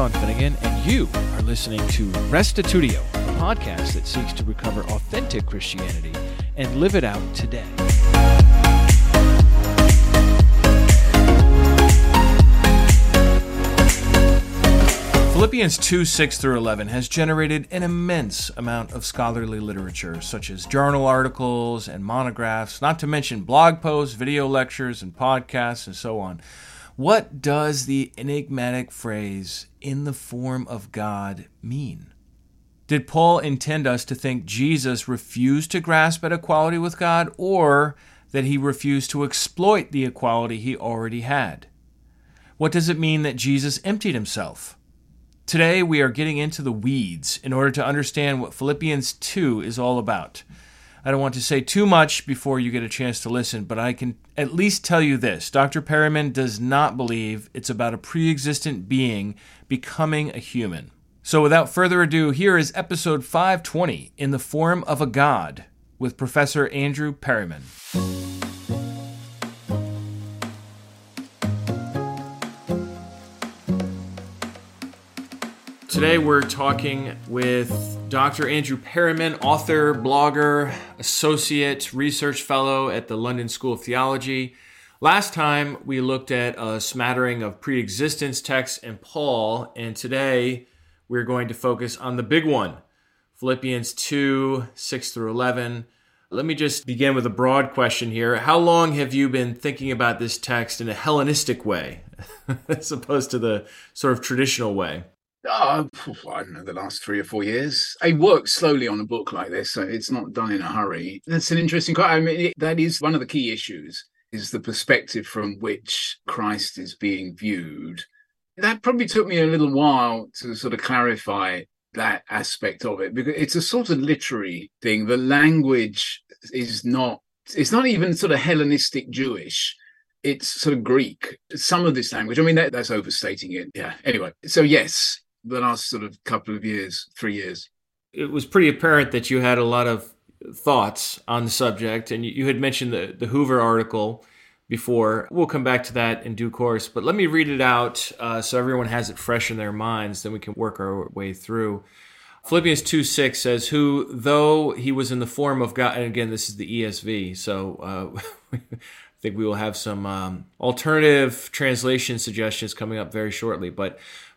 Sean Finnegan, and you are listening to Restitutio, a podcast that seeks to recover authentic Christianity and live it out today. Philippians 2:6-11 has generated an immense amount of scholarly literature, such as journal articles and monographs, not to mention blog posts, video lectures, and podcasts, and so on. What does the enigmatic phrase, in the form of God, mean? Did Paul intend us to think Jesus refused to grasp at equality with God, or that he refused to exploit the equality he already had? What does it mean that Jesus emptied himself? Today, we are getting into the weeds in order to understand what Philippians 2 is all about. I don't want to say too much before you get a chance to listen, but I can at least tell you this. Dr. Perriman does not believe it's about a pre-existent being becoming a human. So without further ado, here is episode 520, In the Form of a God, with Professor Andrew Perriman. Today we're talking with Dr. Andrew Perriman, author, blogger, associate research fellow at the London School of Theology. Last time we looked at a smattering of pre-existence texts and Paul, and today we're going to focus on the big one, Philippians 2:6-11. Let me just begin with a broad question here. How long have you been thinking about this text in a Hellenistic way as opposed to the sort of traditional way? I don't know, the last 3 or 4 years. I work slowly on a book like this, so it's not done in a hurry. That's an interesting question. I mean, that is one of the key issues, is the perspective from which Christ is being viewed. That probably took me a little while to sort of clarify that aspect of it, because it's a sort of literary thing. The language is not, it's not even sort of Hellenistic Jewish. It's sort of Greek. Some of this language, I mean, that's overstating it. Yeah. Anyway, so yes. The last sort of couple of years, 3 years. It was pretty apparent that you had a lot of thoughts on the subject, and you had mentioned the Hoover article before. We'll come back to that in due course, but let me read it out so everyone has it fresh in their minds, then we can work our way through. Philippians 2:6 says, who, though he was in the form of God, and again, this is the ESV, so I think we will have some alternative translation suggestions coming up very shortly, but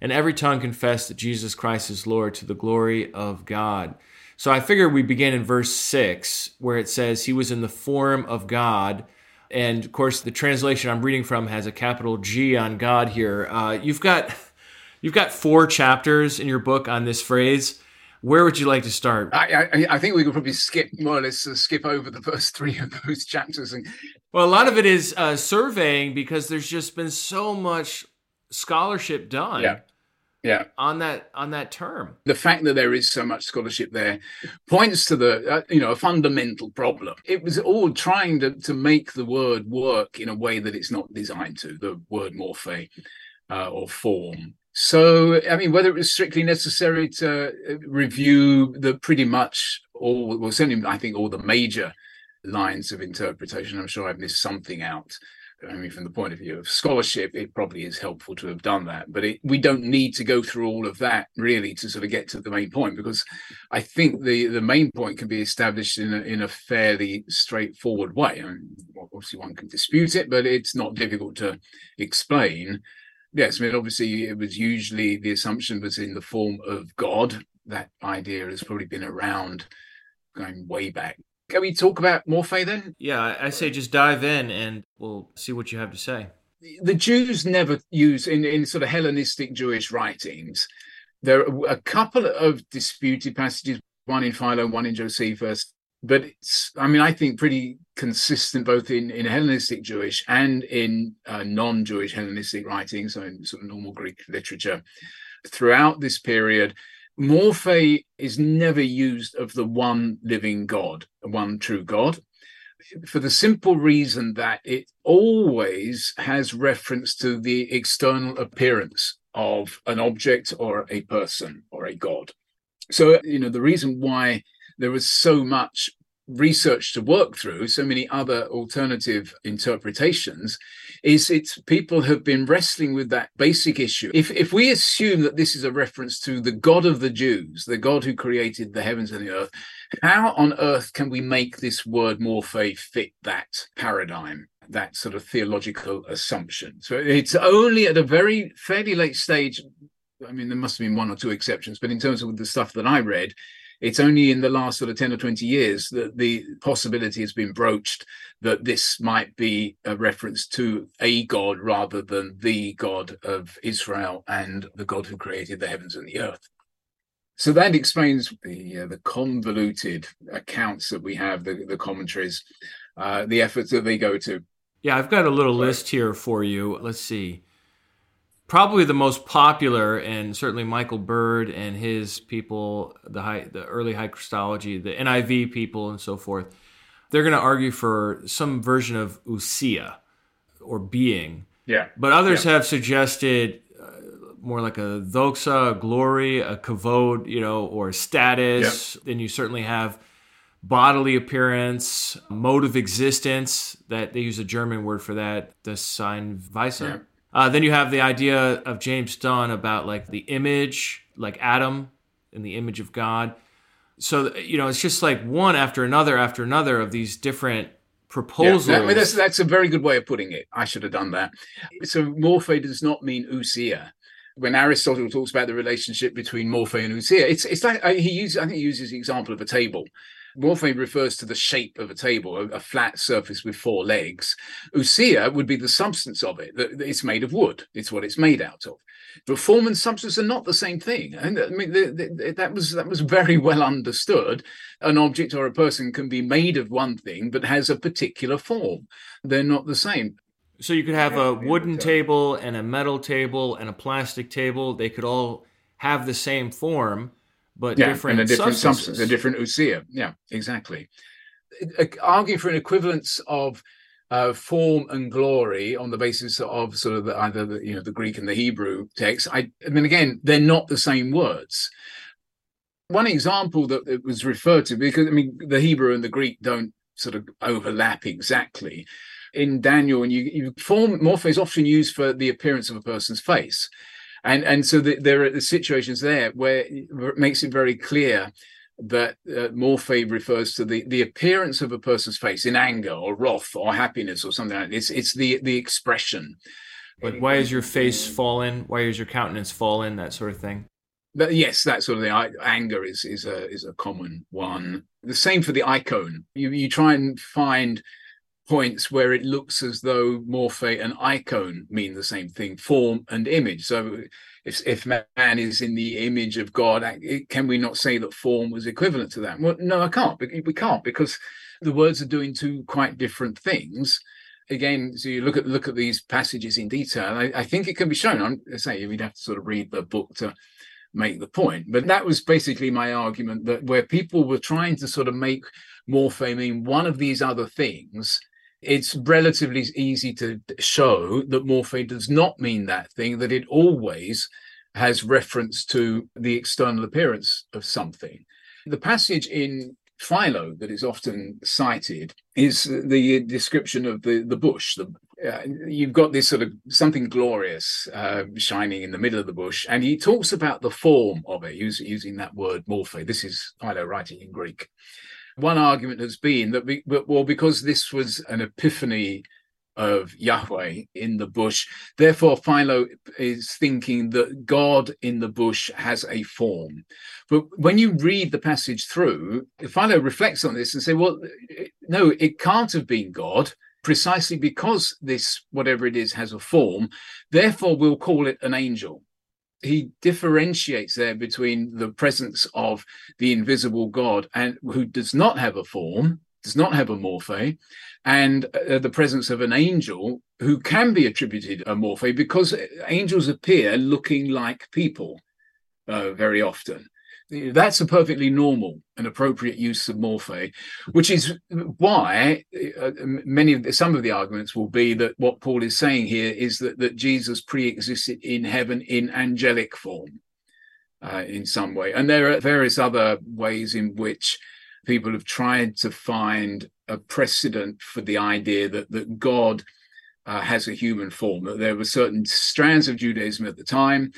and every tongue confess that Jesus Christ is Lord to the glory of God. So I figure we begin in verse 6, where it says, he was in the form of God. And of course, the translation I'm reading from has a capital G on God here. You've got 4 chapters in your book on this phrase. Where would you like to start? I think we could probably skip over the first 3 of those chapters. Well, a lot of it is surveying, because there's just been so much scholarship done. Yeah. Yeah, on that term. The fact that there is so much scholarship there points to the a fundamental problem. It was all trying to make the word work in a way that it's not designed to, the word morphe or form. So, I mean, whether it was strictly necessary to review the pretty much all, well, certainly I think all the major lines of interpretation, I'm sure I've missed something out. I mean, from the point of view of scholarship, it probably is helpful to have done that. But we don't need to go through all of that, really, to sort of get to the main point, because I think the main point can be established in a fairly straightforward way. I mean, obviously, one can dispute it, but it's not difficult to explain. Yes, I mean, obviously, it was usually the assumption was in the form of God. That idea has probably been around going way back. Can we talk about morphe then? Yeah, I say just dive in and we'll see what you have to say. The Jews never use, in sort of Hellenistic Jewish writings, there are a couple of disputed passages, one in Philo, one in Josephus, but it's, I mean, I think pretty consistent both in Hellenistic Jewish and in non-Jewish Hellenistic writings, so in sort of normal Greek literature, throughout this period. Morphe is never used of the one living God, the one true God, for the simple reason that it always has reference to the external appearance of an object or a person or a God. So, you know, the reason why there was so much research to work through, so many other alternative interpretations, is it's people have been wrestling with that basic issue. If we assume that this is a reference to the God of the Jews, the God who created the heavens and the earth, how on earth can we make this word Morphe fit that paradigm, that sort of theological assumption? So it's only at a fairly late stage, I mean, there must have been one or two exceptions, but in terms of the stuff that I read, it's only in the last sort of 10 or 20 years that the possibility has been broached that this might be a reference to a God rather than the God of Israel and the God who created the heavens and the earth. So that explains the convoluted accounts that we have, the commentaries, the efforts that they go to. Yeah, I've got a little list here for you. Let's see. Probably the most popular, and certainly Michael Bird and his people, the early high Christology, the NIV people and so forth, they're going to argue for some version of ousia, or being. Yeah. But others have suggested more like a doxa, a glory, a kavod, you know, or status. Then you certainly have bodily appearance, mode of existence, that they use a German word for that, das Sein Weise. Yeah. Then you have the idea of James Dunn about like the image, like Adam in the image of God. So, you know, it's just like one after another of these different proposals. Yeah, I mean, that's a very good way of putting it. I should have done that. So Morphe does not mean ousia. When Aristotle talks about the relationship between Morphe and ousia, it's like he uses the example of a table. Morphe refers to the shape of a table, a flat surface with four legs. Ousia would be the substance of it. It's made of wood. It's what it's made out of. But form and substance are not the same thing. And I mean, that was very well understood. An object or a person can be made of one thing, but has a particular form. They're not the same. So you could have a wooden table and a metal table and a plastic table. They could all have the same form, but different substance, a different ousia. Yeah, exactly. Argue for an equivalence of form and glory on the basis of sort of the Greek and the Hebrew text. I mean, again, they're not the same words. One example that it was referred to, because I mean, the Hebrew and the Greek don't sort of overlap exactly. In Daniel, and you form Morphe is often used for the appearance of a person's face. And so there are the situations there where it makes it very clear that Morphe refers to the appearance of a person's face in anger or wrath or happiness or something like this. It's the expression. But why is your face fallen? Why is your countenance fallen? That sort of thing. But yes, that sort of thing. Anger is a common one. The same for the icon. You try and find points where it looks as though Morphe and icon mean the same thing, form and image. So if man is in the image of God, can we not say that form was equivalent to that? Well, no, I can't. We can't, because the words are doing two quite different things. Again, so you look at these passages in detail. I think it can be shown. I say we'd have to sort of read the book to make the point. But that was basically my argument, that where people were trying to sort of make Morphe mean one of these other things, it's relatively easy to show that Morphe does not mean that thing, that it always has reference to the external appearance of something. The passage in Philo that is often cited is the description of the bush. You've got this sort of something glorious shining in the middle of the bush, and he talks about the form of it, using that word Morphe. This is Philo writing in Greek. One argument has been that, because this was an epiphany of Yahweh in the bush, therefore Philo is thinking that God in the bush has a form. But when you read the passage through, Philo reflects on this and says, well, no, it can't have been God, precisely because this, whatever it is, has a form. Therefore, we'll call it an angel. He differentiates there between the presence of the invisible God, and who does not have a form, does not have a morphe, and the presence of an angel who can be attributed a morphe, because angels appear looking like people very often. That's a perfectly normal and appropriate use of morphe, which is why some of the arguments will be that what Paul is saying here is that Jesus pre-existed in heaven in angelic form in some way. And there are various other ways in which people have tried to find a precedent for the idea that God has a human form, that there were certain strands of Judaism at the time,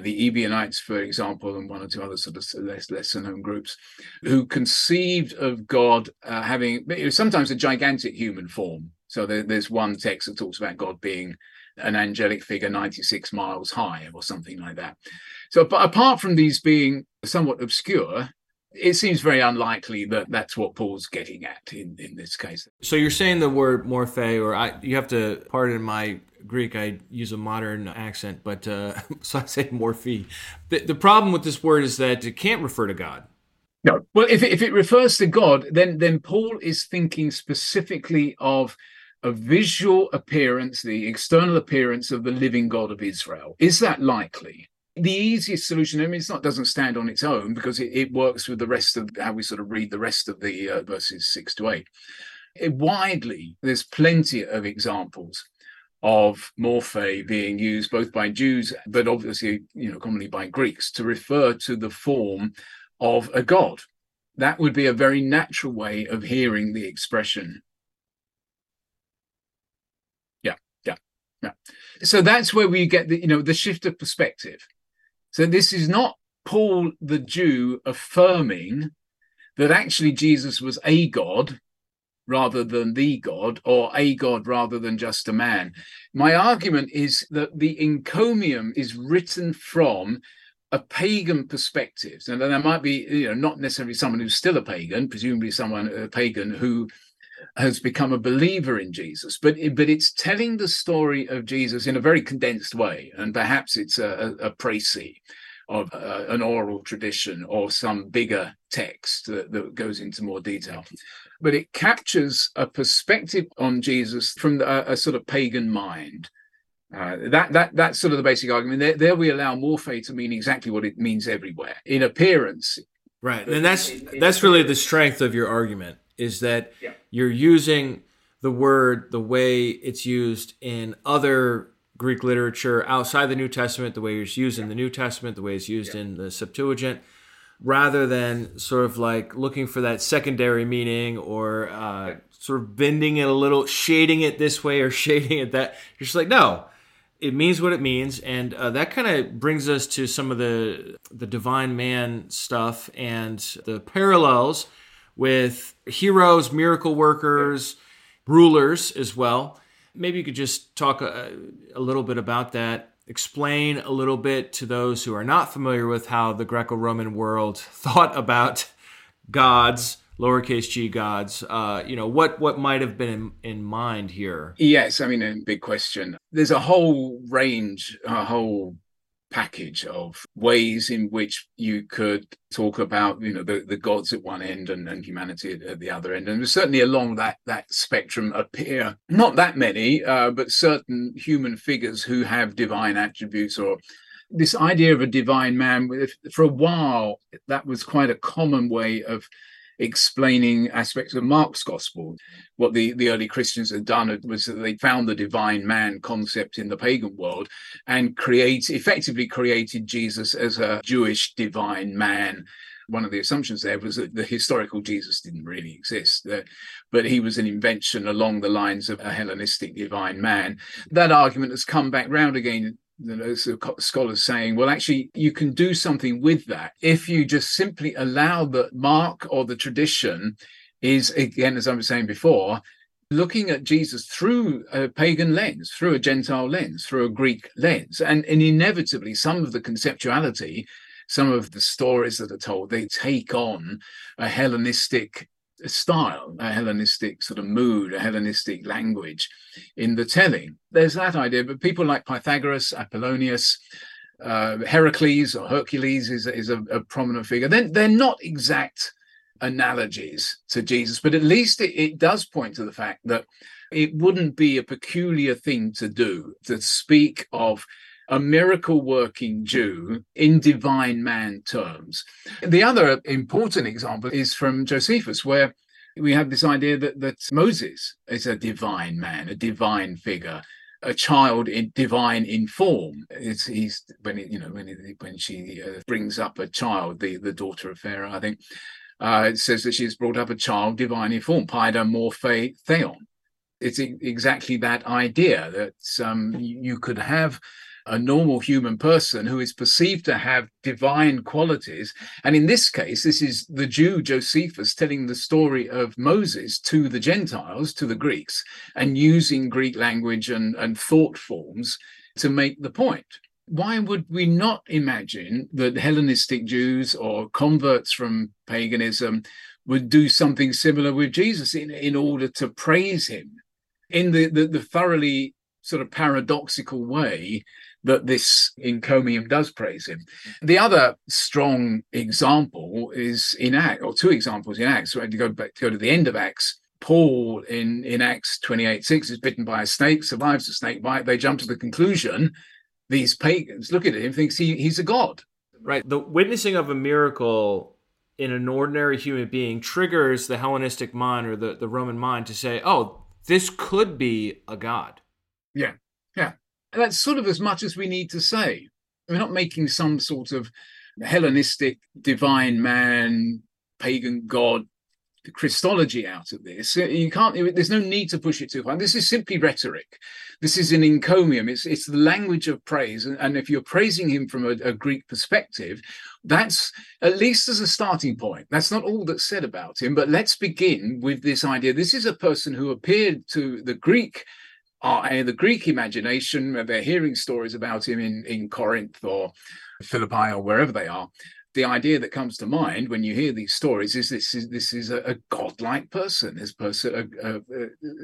the Ebionites, for example, and one or two other sort of lesser-known groups, who conceived of God having sometimes a gigantic human form. So there's one text that talks about God being an angelic figure 96 miles high or something like that. So apart from these being somewhat obscure, it seems very unlikely that that's what Paul's getting at in this case. So you're saying the word morphe, you have to, pardon my Greek, I use a modern accent, but so I say morphe. The problem with this word is that it can't refer to God. No. Well, if it refers to God, then Paul is thinking specifically of a visual appearance, the external appearance of the living God of Israel. Is that likely? The easiest solution, I mean, it doesn't stand on its own because it works with the rest of how we sort of read the rest of the verses 6 to 8. Widely, there's plenty of examples of morphe being used both by Jews, but obviously, commonly by Greeks, to refer to the form of a god. That would be a very natural way of hearing the expression. Yeah. So that's where we get the shift of perspective. So this is not Paul the Jew affirming that actually Jesus was a God rather than the God, or a God rather than just a man. My argument is that the encomium is written from a pagan perspective. And there might be, not necessarily someone who's still a pagan, presumably a pagan who has become a believer in Jesus, but it's telling the story of Jesus in a very condensed way, and perhaps it's a précis of an oral tradition or some bigger text that goes into more detail. But it captures a perspective on Jesus from a sort of pagan mind. That's sort of the basic argument. There we allow morphe to mean exactly what it means everywhere, in appearance. Right, and that's really the strength of your argument, is that you're using the word the way it's used in other Greek literature outside the New Testament, the way it's used in the New Testament, the way it's used in the Septuagint, rather than sort of like looking for that secondary meaning or sort of bending it a little, shading it this way or shading it that. You're just like, no, it means what it means. And that kind of brings us to some of the divine man stuff and the parallels with heroes, miracle workers, rulers as well. Maybe you could just talk a little bit about that, explain a little bit to those who are not familiar with how the Greco-Roman world thought about gods, lowercase g gods, what might have been in mind here. Yes, I mean, a big question. There's a whole range, a whole package of ways in which you could talk about the gods at one end and humanity at the other end, and certainly along that spectrum appear not that many but certain human figures who have divine attributes, or this idea of a divine man. For a while that was quite a common way of explaining aspects of Mark's gospel. What the early Christians had done was that they found the divine man concept in the pagan world and effectively created Jesus as a Jewish divine man. One of the assumptions there was that the historical Jesus didn't really exist, but he was an invention along the lines of a Hellenistic divine man. That argument has come back round again. Scholars saying, well, actually, you can do something with that if you just simply allow that Mark or the tradition is, again, as I was saying before, looking at Jesus through a pagan lens, through a Gentile lens, through a Greek lens. And inevitably, some of the conceptuality, some of the stories that are told, they take on a Hellenistic style, a Hellenistic sort of mood, a Hellenistic language in the telling. There's that idea, but people like Pythagoras, Apollonius, Heracles or Hercules is a prominent figure. Then they're not exact analogies to Jesus, but at least it does point to the fact that it wouldn't be a peculiar thing to do to speak of a miracle-working Jew in divine man terms. The other important example is from Josephus, where we have this idea that Moses is a divine man, a divine figure, a child in divine in form. When she brings up a child, the daughter of Pharaoh, I think, it says that she's brought up a child divine in form, paida morphe theon. It's exactly that idea that you could have a normal human person who is perceived to have divine qualities. And in this case, this is the Jew Josephus telling the story of Moses to the Gentiles, to the Greeks, and using Greek language and thought forms to make the point. Why would we not imagine that Hellenistic Jews or converts from paganism would do something similar with Jesus in order to praise him in the thoroughly sort of paradoxical way that this encomium does praise him? The other strong example is in Acts, or two examples in Acts. So I had to go to the end of Acts. Paul in Acts 28:6 is bitten by a snake, survives the snake bite. They jump to the conclusion, these pagans looking at him thinks he's a god. Right. The witnessing of a miracle in an ordinary human being triggers the Hellenistic mind or the Roman mind to say, oh, this could be a god. Yeah. Yeah. And that's sort of as much as we need to say. We're not making some sort of Hellenistic divine man, pagan god Christology out of this. You can't. There's no need to push it too far. This is simply rhetoric. This is an encomium. It's the language of praise. And if you're praising him from a Greek perspective, that's at least as a starting point. That's not all that's said about him. But let's begin with this idea. This is a person who appeared to the Greek eye, the Greek imagination. They're hearing stories about him in Corinth or Philippi or wherever they are. The idea that comes to mind when you hear these stories is this is a godlike person,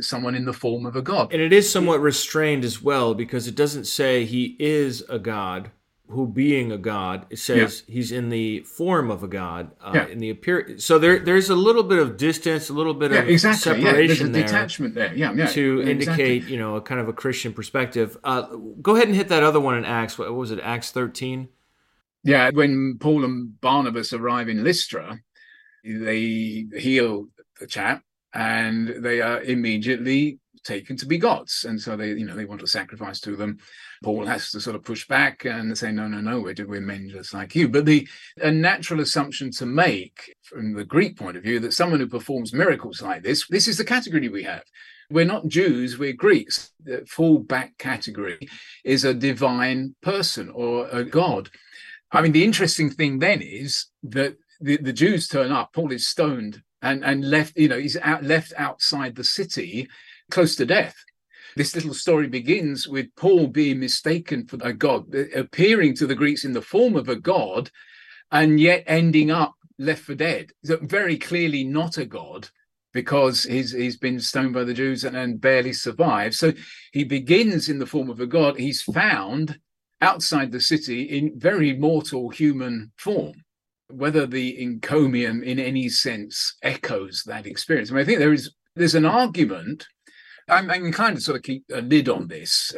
someone in the form of a god. And it is somewhat restrained as well, because it doesn't say he is a god, who being a god, it says he's in the form of a god, in the appearance. So there's a little bit of distance, a little bit of separation, there's a detachment there. To indicate a kind of a Christian perspective. Go ahead and hit that other one in Acts. What was it? Acts 13. Yeah, when Paul and Barnabas arrive in Lystra, they heal the chap, and they are immediately taken to be gods, and so they want to sacrifice to them. Paul has to sort of push back and say, no, we're men just like you. But a natural assumption to make from the Greek point of view that someone who performs miracles like this is the category we have. We're not Jews, we're Greeks. The fallback category is a divine person or a god. I mean, the interesting thing then is that the Jews turn up. Paul is stoned and left, he's left outside the city close to death. This little story begins with Paul being mistaken for a god, appearing to the Greeks in the form of a god, and yet ending up left for dead. So very clearly not a god, because he's been stoned by the Jews and barely survived. So he begins in the form of a god. He's found outside the city in very mortal human form. Whether the encomium in any sense echoes that experience. I mean, I think there's an argument. I'm inclined to sort of keep a lid on this.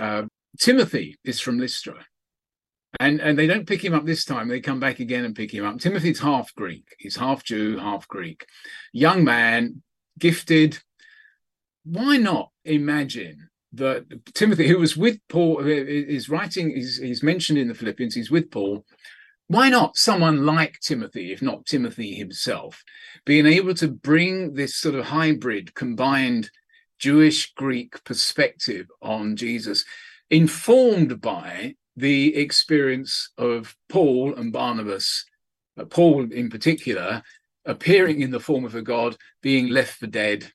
Timothy is from Lystra, and they don't pick him up this time. They come back again and pick him up. Timothy's half Greek. He's half Jew, half Greek. Young man, gifted. Why not imagine that Timothy, who was with Paul, is writing, he's mentioned in the Philippians, he's with Paul. Why not someone like Timothy, if not Timothy himself, being able to bring this sort of hybrid, combined Jewish-Greek perspective on Jesus, informed by the experience of Paul and Barnabas, Paul in particular, appearing in the form of a god, being left for dead,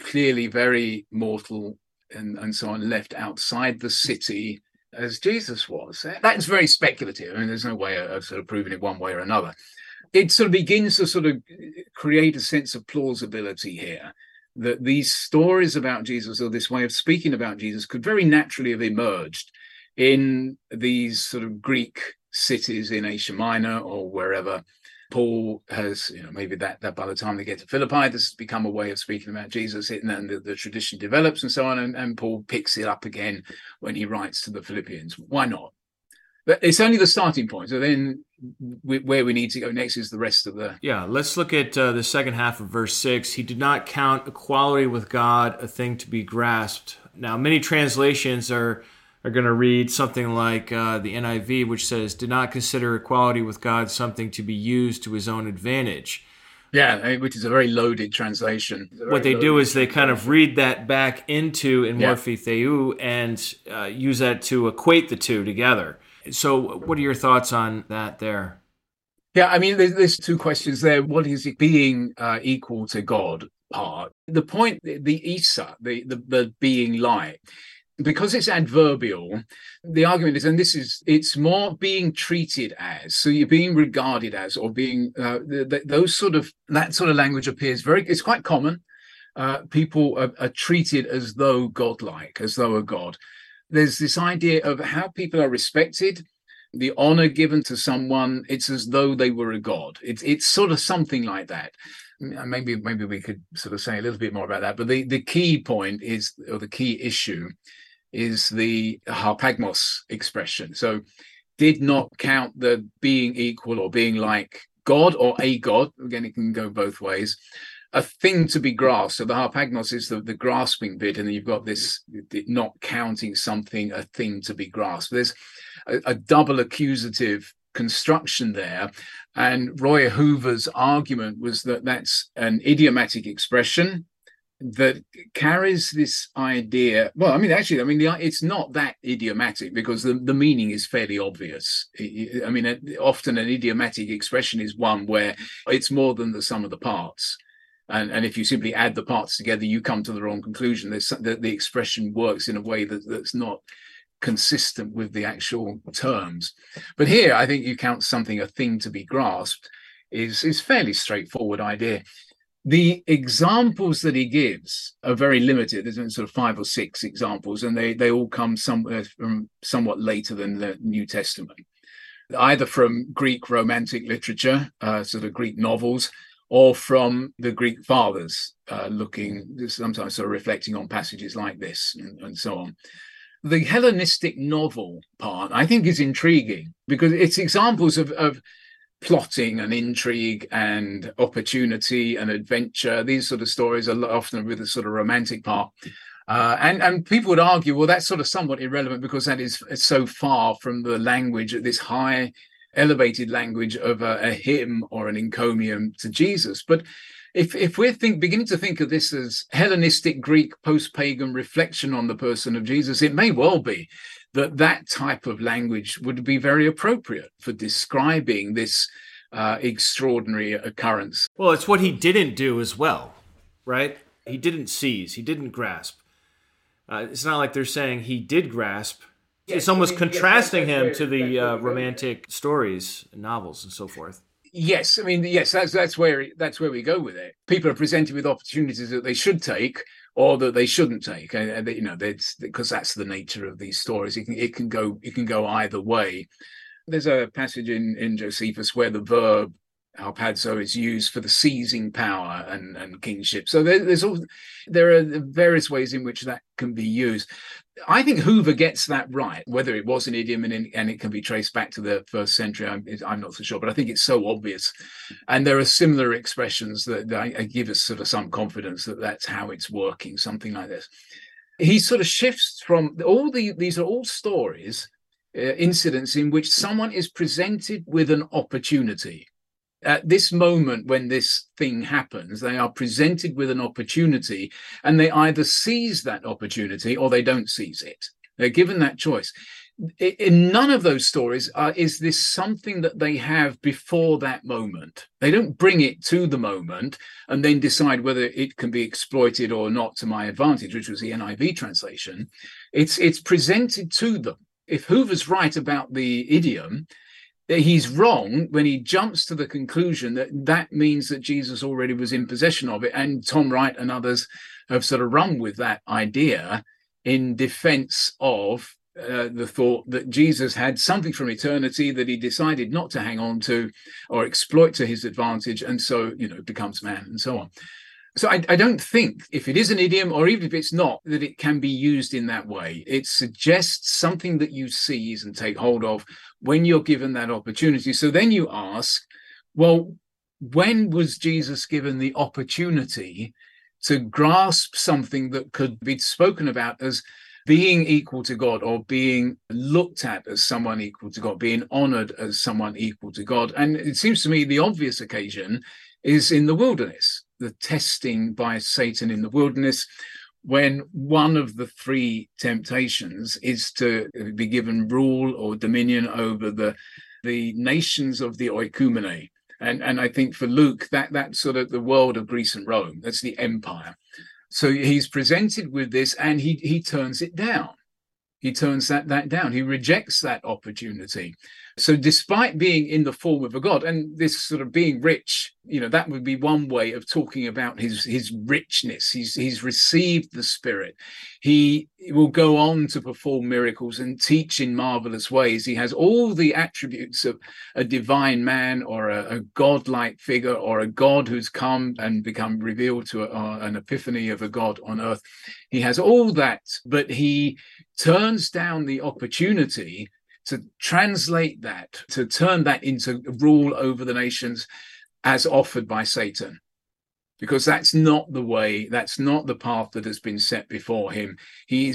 clearly very mortal, and so on, left outside the city as Jesus was. That's very speculative. I mean, there's no way of sort of proving it one way or another. It sort of begins to sort of create a sense of plausibility here, that these stories about Jesus, or this way of speaking about Jesus, could very naturally have emerged in these sort of Greek cities in Asia Minor or wherever. Paul has, maybe that by the time they get to Philippi, this has become a way of speaking about Jesus, and then the tradition develops and so on, and Paul picks it up again when he writes to the Philippians. Why not? But it's only the starting point. So then where we need to go next is the rest of the... Yeah, let's look at the second half of verse 6. He did not count equality with God a thing to be grasped. Now, many translations are going to read something like the NIV, which says, did not consider equality with God something to be used to his own advantage. Yeah, which is a very loaded translation. What they do is they kind of read that back into in morphe theou and use that to equate the two together. So what are your thoughts on that there? Yeah, I mean, there's two questions there. What is it being equal to God part? The point, the Isa, the being light, because it's adverbial, the argument is, and this is, it's more being treated as, so you're being regarded as, or being, those sort of, that sort of language appears very, it's quite common. People are treated as though godlike, as though a god. There's this idea of how people are respected, the honor given to someone, it's as though they were a god. It's sort of something like that. Maybe we could sort of say a little bit more about that. But the key point is, or the key issue, is the harpagmos expression. So did not count the being equal or being like God or a God. Again, it can go both ways. A thing to be grasped. So the harpagmos is the grasping bit. And then you've got this not counting something, a thing to be grasped. There's a double accusative construction there. And Roy Hoover's argument was that that's an idiomatic expression that carries this idea. Well, I mean, actually, I mean, it's not that idiomatic because the meaning is fairly obvious. I mean, often an idiomatic expression is one where it's more than the sum of the parts. And if you simply add the parts together, you come to the wrong conclusion. The expression works in a way that's not consistent with the actual terms. But here, I think you count something, a thing to be grasped, is fairly straightforward idea. The examples that he gives are very limited. There's been sort of 5 or 6 examples, and they all come from somewhat later than the New Testament, either from Greek Romantic literature, sort of Greek novels, or from the Greek fathers, looking sometimes sort of reflecting on passages like this and so on. The Hellenistic novel part, I think, is intriguing because it's examples of plotting and intrigue and opportunity and adventure. These sort of stories are often with a sort of romantic part. And people would argue, well, that's sort of somewhat irrelevant because that is so far from the language, this high, elevated language of a hymn or an encomium to Jesus. But if we're beginning to think of this as Hellenistic Greek post-pagan reflection on the person of Jesus, it may well be that type of language would be very appropriate for describing this extraordinary occurrence. Well, it's what he didn't do as well, right? He didn't seize. He didn't grasp. It's not like they're saying he did grasp. Yes, it's almost contrasting him to the romantic stories, novels, and so forth. Yes, I mean, yes, that's where we go with it. People are presented with opportunities that they should take or that they shouldn't take, and you know, because that's the nature of these stories. It can go either way. There's a passage in Josephus where the verb harpazo is used for the seizing power and kingship. So there are various ways in which that can be used. I think Hoover gets that right, whether it was an idiom and it can be traced back to the first century. I'm not so sure, but I think it's so obvious. And there are similar expressions that give us sort of some confidence that that's how it's working, something like this. He sort of shifts from these are all stories, incidents in which someone is presented with an opportunity. At this moment when this thing happens, they are presented with an opportunity and they either seize that opportunity or they don't seize it. They're given that choice. In none of those stories is this something that they have before that moment. They don't bring it to the moment and then decide whether it can be exploited or not to my advantage, which was the NIV translation. It's presented to them. If Hoover's right about the idiom, he's wrong when he jumps to the conclusion that means that Jesus already was in possession of it. And Tom Wright and others have sort of run with that idea in defense of the thought that Jesus had something from eternity that he decided not to hang on to or exploit to his advantage. And so, you know, becomes man and so on. So I don't think, if it is an idiom, or even if it's not, that it can be used in that way. It suggests something that you seize and take hold of when you're given that opportunity. So then you ask, well, when was Jesus given the opportunity to grasp something that could be spoken about as being equal to God, or being looked at as someone equal to God, being honored as someone equal to God? And it seems to me the obvious occasion is in the wilderness, the testing by Satan in the wilderness, when one of the three temptations is to be given rule or dominion over the nations of the oikoumene. And I think for Luke, that's sort of the world of Greece and Rome. That's the empire. So he's presented with this, and he turns it down. He turns that down. He rejects that opportunity. So despite being in the form of a god, and this sort of being rich, that would be one way of talking about his richness. He's received the Spirit. He will go on to perform miracles and teach in marvelous ways. He has all the attributes of a divine man, or a godlike figure, or a god who's come and become revealed to an epiphany of a god on earth. He has all that, but he turns down the opportunity to translate that, to turn that into rule over the nations as offered by Satan, because that's not the way, that's not the path that has been set before him. He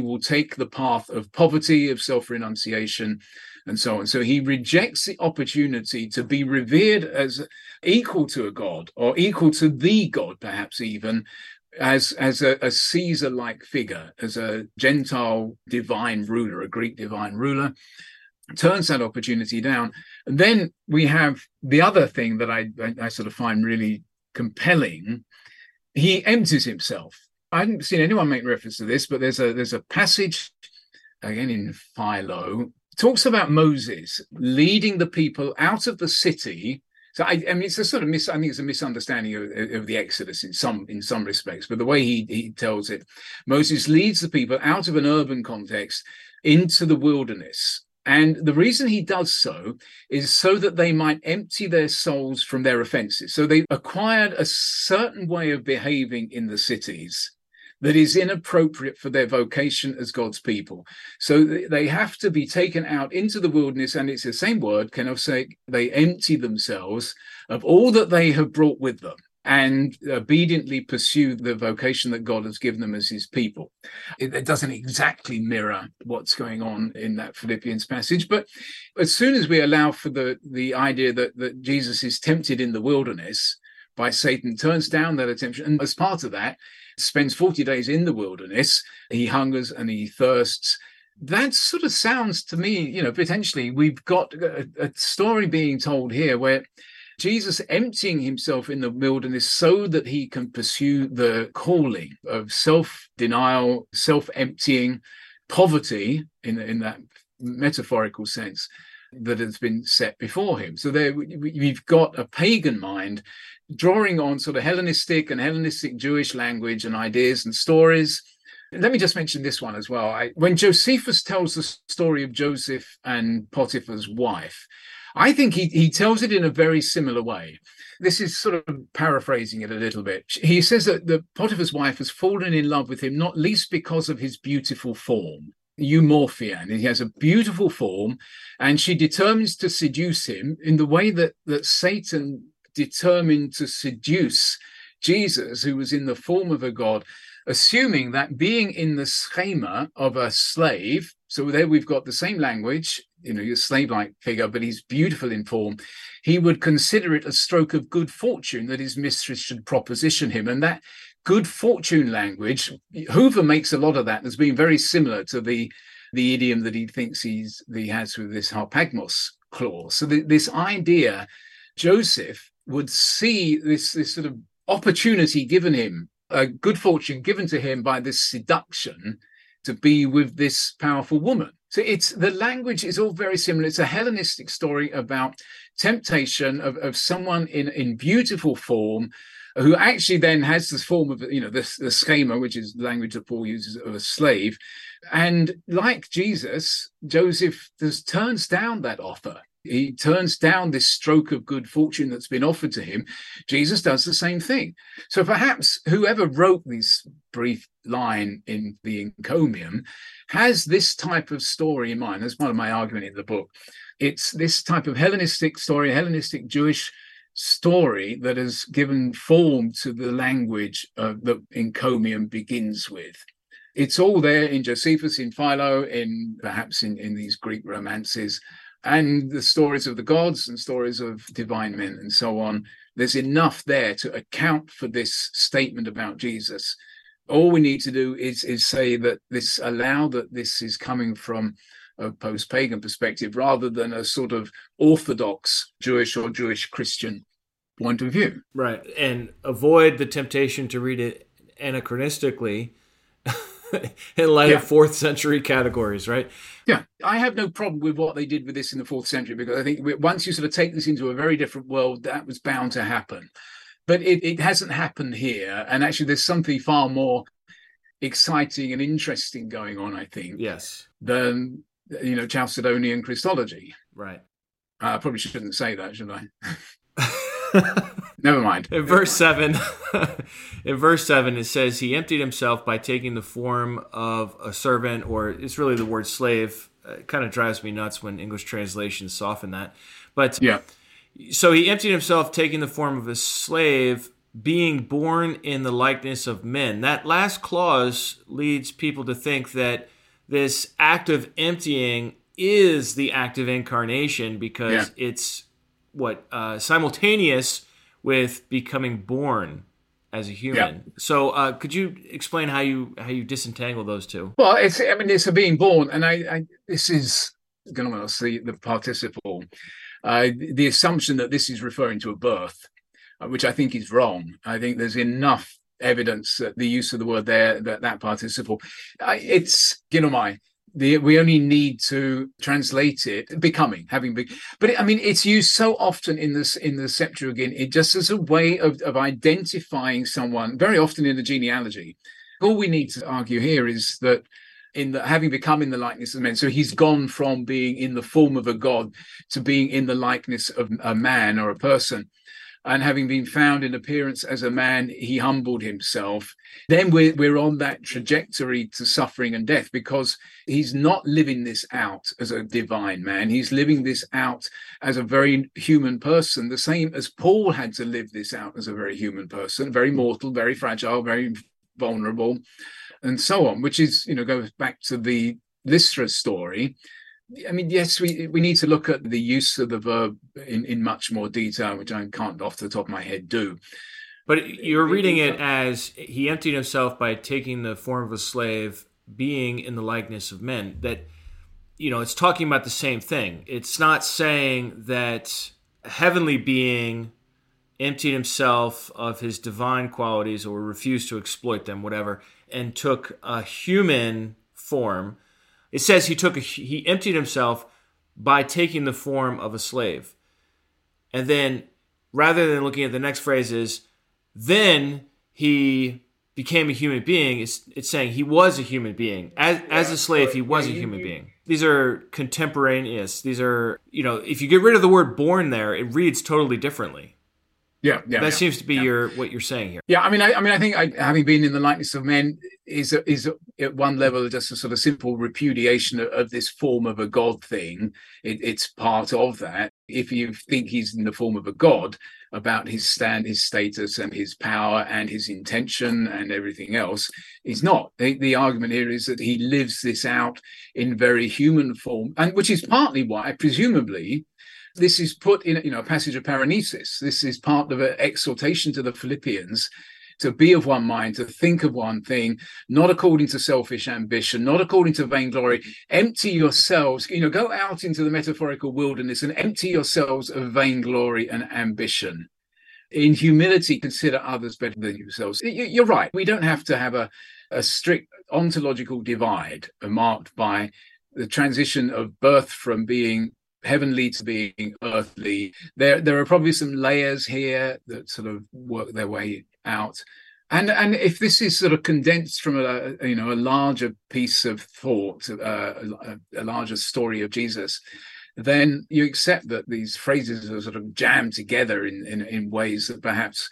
will take the path of poverty, of self-renunciation, and so on. So he rejects the opportunity to be revered as equal to a god, or equal to the god, perhaps even, as a Caesar-like figure, as a Gentile divine ruler, a Greek divine ruler, turns that opportunity down. And then we have the other thing that I sort of find really compelling. He empties himself. I haven't seen anyone make reference to this, but there's a passage, again in Philo, talks about Moses leading the people out of the city. So I mean, it's a sort of I think it's a misunderstanding of the Exodus in some respects. But the way he tells it, Moses leads the people out of an urban context into the wilderness. And the reason he does so is so that they might empty their souls from their offenses. So they acquired a certain way of behaving in the cities that is inappropriate for their vocation as God's people. So they have to be taken out into the wilderness, and it's the same word, they empty themselves of all that they have brought with them and obediently pursue the vocation that God has given them as his people. It doesn't exactly mirror what's going on in that Philippians passage, but as soon as we allow for the idea that Jesus is tempted in the wilderness by Satan, turns down that attempt, and as part of that, spends 40 days in the wilderness, he hungers and he thirsts. That sort of sounds to me, potentially we've got a story being told here where Jesus emptying himself in the wilderness so that he can pursue the calling of self-denial, self-emptying, poverty in that metaphorical sense that has been set before him. So there we've got a pagan mind drawing on sort of Hellenistic and Hellenistic Jewish language and ideas and stories. Let me just mention this one as well. When Josephus tells the story of Joseph and Potiphar's wife, I think he tells it in a very similar way. This is sort of paraphrasing it a little bit. He says that the Potiphar's wife has fallen in love with him, not least because of his beautiful form. Eumorphia, and he has a beautiful form, and she determines to seduce him in the way that Satan determined to seduce Jesus, who was in the form of a god, assuming that being in the schema of a slave, so there we've got the same language, your slave-like figure, but he's beautiful in form, he would consider it a stroke of good fortune that his mistress should proposition him. And that good fortune language, Hoover makes a lot of that as being very similar to the idiom that he thinks he has with this harpagmos clause. So this idea, Joseph would see this sort of opportunity given him, a good fortune given to him by this seduction to be with this powerful woman. So it's the language is all very similar. It's a Hellenistic story about temptation of someone in beautiful form, who actually then has this form of, the schema, which is the language that Paul uses, of a slave. And like Jesus, Joseph just turns down that offer He turns down this stroke of good fortune that's been offered to him. Jesus does the same thing. So perhaps whoever wrote this brief line in the encomium has this type of story in mind. That's part of my argument in the book. It's this type of Hellenistic story, Hellenistic Jewish story that has given form to the language that encomium begins with. It's all there in Josephus, in Philo, in perhaps in these Greek romances, and the stories of the gods and stories of divine men and so on. There's enough there to account for this statement about Jesus. All we need to do is say that this, allow that this is coming from a post-pagan perspective rather than a sort of orthodox Jewish or Jewish Christian point of view. Right. And avoid the temptation to read it anachronistically in light of 4th century categories, right? Yeah. I have no problem with what they did with this in the 4th century, because I think once you sort of take this into a very different world, that was bound to happen. But it hasn't happened here. And actually, there's something far more exciting and interesting going on, I think, than, you know, Chalcedonian Christology. Right. I probably shouldn't say that, should I? Never mind. In verse 7, it says, he emptied himself by taking the form of a servant, or it's really the word slave. It kind of drives me nuts when English translations soften that. But yeah. So he emptied himself, taking the form of a slave, being born in the likeness of men. That last clause leads people to think that this act of emptying is the act of incarnation, because it's simultaneous with becoming born as a human. Yeah. So could you explain how you disentangle those two? Well, it's a being born, and I this is going to see the participle. The assumption that this is referring to a birth, which I think is wrong. I think there's enough evidence that the use of the word there, that participle, it's ginomai. We only need to translate it becoming, having been. But it's used so often in the Septuagint, it just as a way of identifying someone. Very often in the genealogy, all we need to argue here is that in the having become in the likeness of men. So he's gone from being in the form of a god to being in the likeness of a man or a person. And having been found in appearance as a man, he humbled himself. Then we're on that trajectory to suffering and death, because he's not living this out as a divine man. He's living this out as a very human person, the same as Paul had to live this out as a very human person, very mortal, very fragile, very vulnerable, and so on, which is, goes back to the Lystra story. Yes, we need to look at the use of the verb in much more detail, which I can't off the top of my head do. But you're reading it as he emptied himself by taking the form of a slave, being in the likeness of men. That, it's talking about the same thing. It's not saying that a heavenly being emptied himself of his divine qualities or refused to exploit them, whatever, and took a human form. It says he emptied himself by taking the form of a slave. And then, rather than looking at the next phrase is, then he became a human being, it's saying he was a human being. As a slave, he was a human being. These are contemporaneous. These are, if you get rid of the word born there, it reads totally differently. Yeah, that seems to be what you're saying here. Yeah, I think having been in the likeness of men is at one level just a sort of simple repudiation of this form of a god thing. It's part of that. If you think he's in the form of a god, about his status and his power and his intention and everything else, he's not. The argument here is that he lives this out in very human form, and which is partly why, presumably, this is put in a passage of paranesis. This is part of an exhortation to the Philippians to be of one mind, to think of one thing, not according to selfish ambition, not according to vainglory. Empty yourselves, go out into the metaphorical wilderness and empty yourselves of vainglory and ambition. In humility, consider others better than yourselves. You're right. We don't have to have a strict ontological divide marked by the transition of birth from being heavenly to being earthly. There are probably some layers here that sort of work their way out, and if this is sort of condensed from a larger piece of thought, a larger story of Jesus, then you accept that these phrases are sort of jammed together in ways that perhaps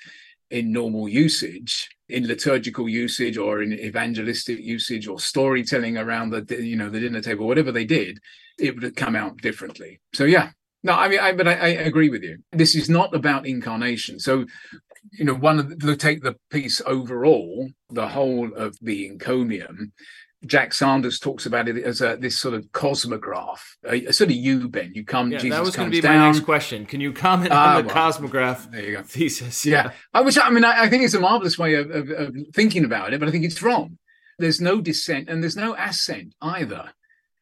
in normal usage, in liturgical usage or in evangelistic usage or storytelling around the dinner table, whatever they did, it would have come out differently. So, yeah. No, I mean, I agree with you. This is not about incarnation. So, take the piece overall, the whole of the encomium. Jack Sanders talks about it as this sort of cosmograph, a sort of U-bend. You come, yeah, Jesus comes down. That was going to be my next question. Can you comment on the cosmograph there you go. Thesis? Yeah. I think it's a marvelous way of thinking about it, but I think it's wrong. There's no descent and there's no ascent either.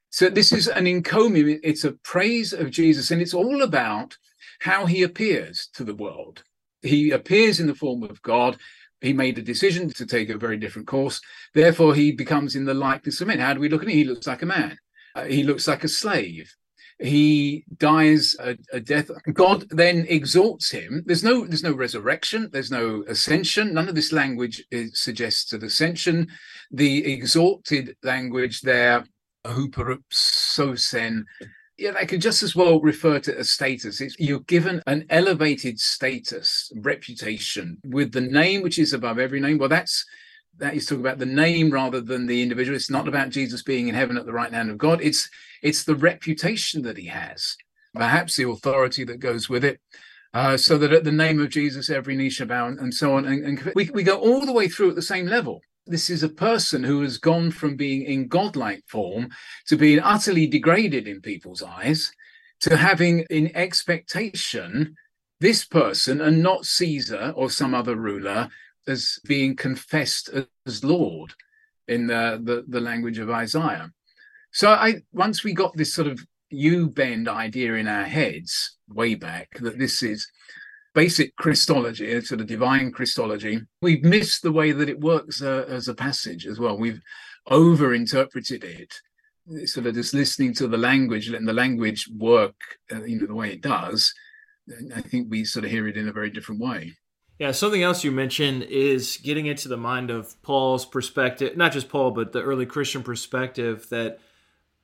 So this is an encomium. It's a praise of Jesus, and it's all about how he appears to the world. He appears in the form of God. He made a decision to take a very different course. Therefore, he becomes in the likeness of men. How do we look at him? He looks like a man. He looks like a slave. He dies a death. God then exalts him. There's no resurrection. There's no ascension. None of this language suggests an ascension. The exalted language there, Huperup, yeah, I could just as well refer to a status. You're given an elevated status, reputation, with the name which is above every name. Well, that is talking about the name rather than the individual. It's not about Jesus being in heaven at the right hand of God. It's the reputation that he has, perhaps the authority that goes with it, so that at the name of Jesus, every knee shall bow, and so on. And we go all the way through at the same level. This is a person who has gone from being in godlike form to being utterly degraded in people's eyes, to having in expectation this person and not Caesar or some other ruler as being confessed as Lord in the language of Isaiah. So once we got this sort of U-bend idea in our heads way back, that this is basic Christology, sort of divine Christology, we've missed the way that it works as a passage as well. We've overinterpreted it. It's sort of just listening to the language, letting the language work, the way it does. I think we sort of hear it in a very different way. Yeah, something else you mentioned is getting into the mind of Paul's perspective, not just Paul, but the early Christian perspective, that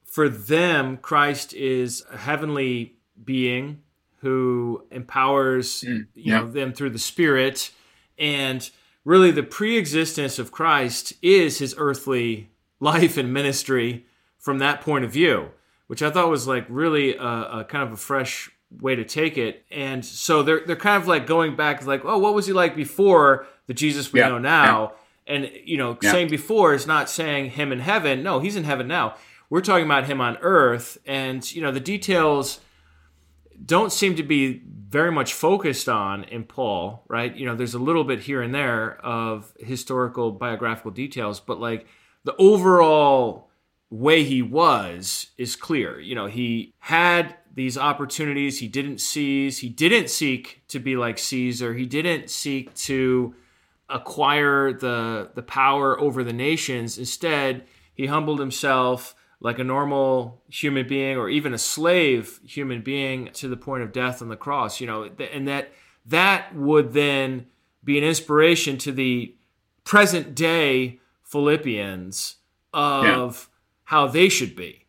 for them, Christ is a heavenly being who empowers them through the Spirit. And really the pre-existence of Christ is his earthly life and ministry from that point of view, which I thought was like really a kind of a fresh way to take it. And so they're kind of like going back like, oh, what was he like before the Jesus we know now? Yeah. And saying before is not saying him in heaven. No, he's in heaven now. We're talking about him on earth. And the details don't seem to be very much focused on in Paul, right? There's a little bit here and there of historical biographical details, but like the overall way he was is clear. He had these opportunities he didn't seize. He didn't seek to be like Caesar. He didn't seek to acquire the power over the nations. Instead, he humbled himself like a normal human being or even a slave human being to the point of death on the cross, and that would then be an inspiration to the present day Philippians of how they should be.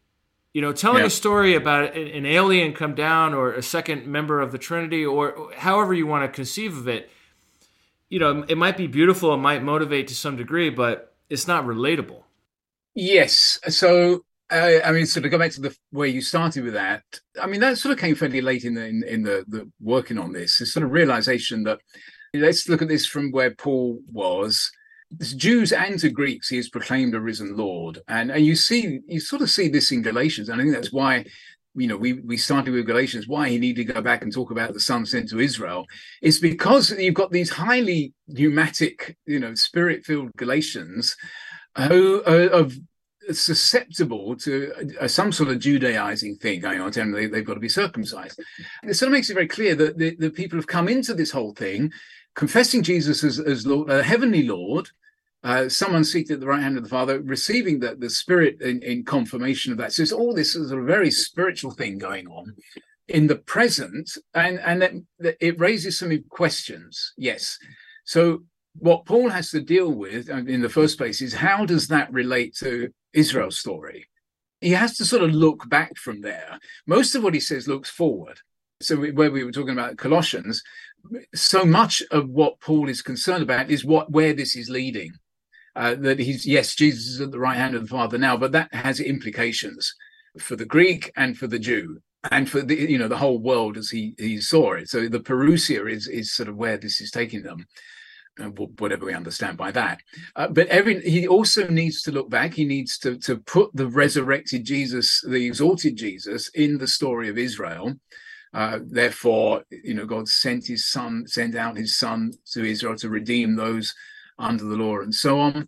Telling a story about an alien come down or a second member of the Trinity or however you want to conceive of it, it might be beautiful, it might motivate to some degree, but it's not relatable. Yes. So, sort of go back to the where you started with that. I mean, that sort of came fairly late in the working on this. This sort of realization that let's look at this from where Paul was. To Jews and to Greeks, he is proclaimed a risen Lord, and you sort of see this in Galatians, and I think that's why we started with Galatians. Why he needed to go back and talk about the Son sent to Israel is because you've got these highly pneumatic, spirit-filled Galatians who are susceptible to some sort of Judaizing thing going on. Telling them they've got to be circumcised. And it sort of makes it very clear that the people have come into this whole thing, confessing Jesus as Lord, heavenly Lord, someone seated at the right hand of the Father, receiving the Spirit in confirmation of that. So it's all this sort of very spiritual thing going on in the present, and it raises some questions. Yes, so what Paul has to deal with in the first place is how does that relate to Israel's story? he has to sort of look back from there. Most of what he says looks forward. So where we were talking about Colossians, so much of what Paul is concerned about is where this is leading. That he's, yes, Jesus is at the right hand of the Father now, but that has implications for the Greek and for the Jew and for the, you know, the whole world as he saw it. So the parousia is sort of where this is taking them, whatever we understand by that. But he also needs to look back. He needs to put the resurrected Jesus, the exalted Jesus, in the story of Israel. Therefore, you know, God sent out his son to Israel to redeem those under the law and so on.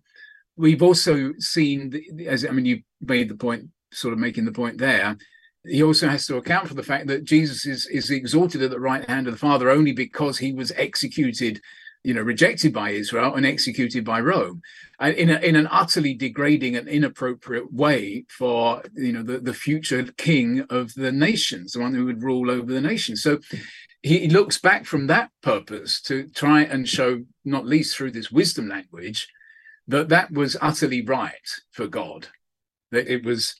We've also seen, you made the point, sort of making the point there, he also has to account for the fact that Jesus is exalted at the right hand of the Father only because he was executed, you know, rejected by Israel and executed by Rome, and in an utterly degrading and inappropriate way for, you know, the future king of the nations, the one who would rule over the nations. So he looks back from that purpose to try and show, not least through this wisdom language, that was utterly right for God, that it was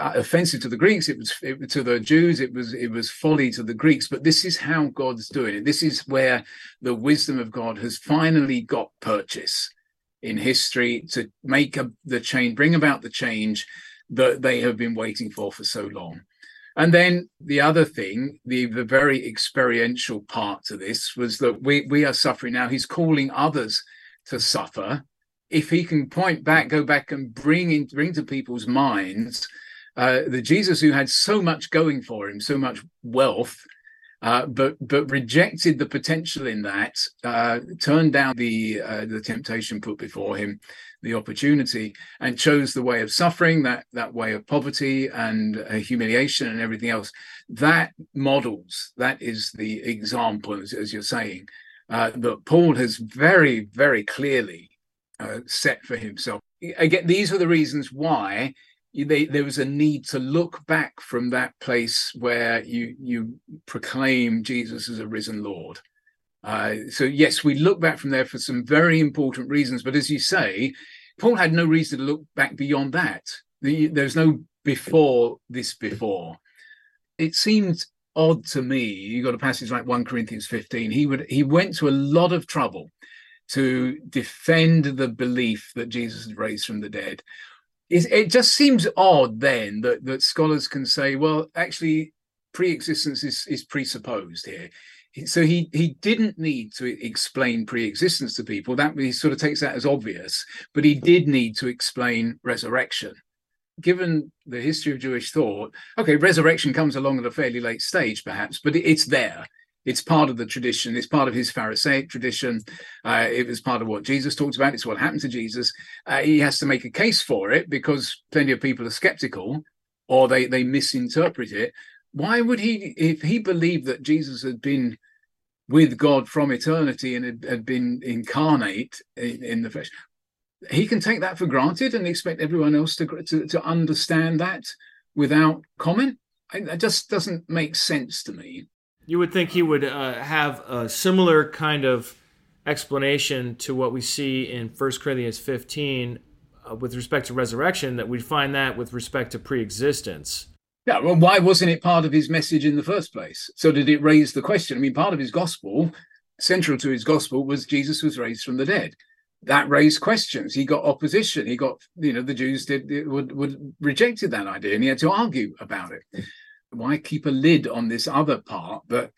offensive to the Greeks, it was to the Jews, it was folly to the Greeks, but this is how God's doing it. This is where the wisdom of God has finally got purchase in history to make bring about the change that they have been waiting for so long. And then the other thing, the very experiential part to this, was that we are suffering now. He's calling others to suffer. If he can go back and bring to people's minds the Jesus who had so much going for him, so much wealth, but rejected the potential in that, turned down the temptation put before him, the opportunity, and chose the way of suffering, that way of poverty and humiliation and everything else. That models, that is the example, as you're saying, that Paul has very, very clearly set for himself. Again, these are the reasons why there was a need to look back from that place where you proclaim Jesus as a risen Lord. So yes, we look back from there for some very important reasons. But as you say, Paul had no reason to look back beyond that. There's no before this before. It seems odd to me. You got a passage like 1 Corinthians 15. He went to a lot of trouble to defend the belief that Jesus is raised from the dead. It just seems odd then that scholars can say, well, actually, pre-existence is presupposed here. So he didn't need to explain pre-existence to people. That he sort of takes that as obvious, but he did need to explain resurrection. Given the history of Jewish thought, okay, resurrection comes along at a fairly late stage, perhaps, but it's there. It's part of the tradition. It's part of his Pharisaic tradition. It was part of what Jesus talked about. It's what happened to Jesus. He has to make a case for it because plenty of people are skeptical or they misinterpret it. Why would he, if he believed that Jesus had been with God from eternity and had been incarnate in the flesh, he can take that for granted and expect everyone else to understand that without comment? It just doesn't make sense to me. You would think he would have a similar kind of explanation to what we see in 1 Corinthians 15 with respect to resurrection, that we'd find that with respect to pre-existence. Yeah, well, why wasn't it part of his message in the first place? So did it raise the question? I mean, part of his gospel, central to his gospel, was Jesus was raised from the dead. That raised questions. He got opposition. He got, you know, the Jews would rejected that idea, and he had to argue about it. Why keep a lid on this other part that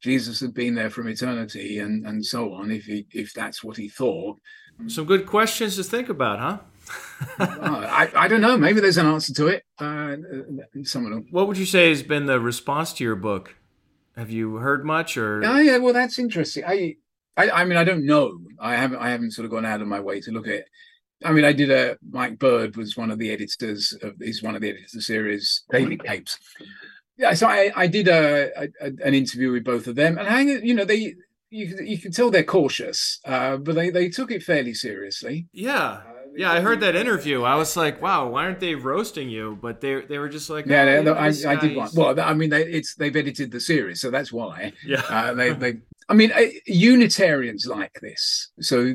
Jesus had been there from eternity and so on, if that's what he thought? Some good questions to think about, huh? I don't know. Maybe there's an answer to it. Someone. What would you say has been the response to your book? Have you heard much? Or oh, yeah, well, that's interesting. I mean, I don't know. I haven't sort of gone out of my way to look at it. I mean, I did Mike Bird was one of the editors of the series Daily Capes. Yeah, so I did an interview with both of them, and you can tell they're cautious, but they took it fairly seriously. Yeah, yeah, I heard that interview. I was like, wow, why aren't they roasting you? But they were just like, yeah, I did one. Well, I mean, they've edited the series, so that's why. Yeah, they I mean, Unitarians like this. So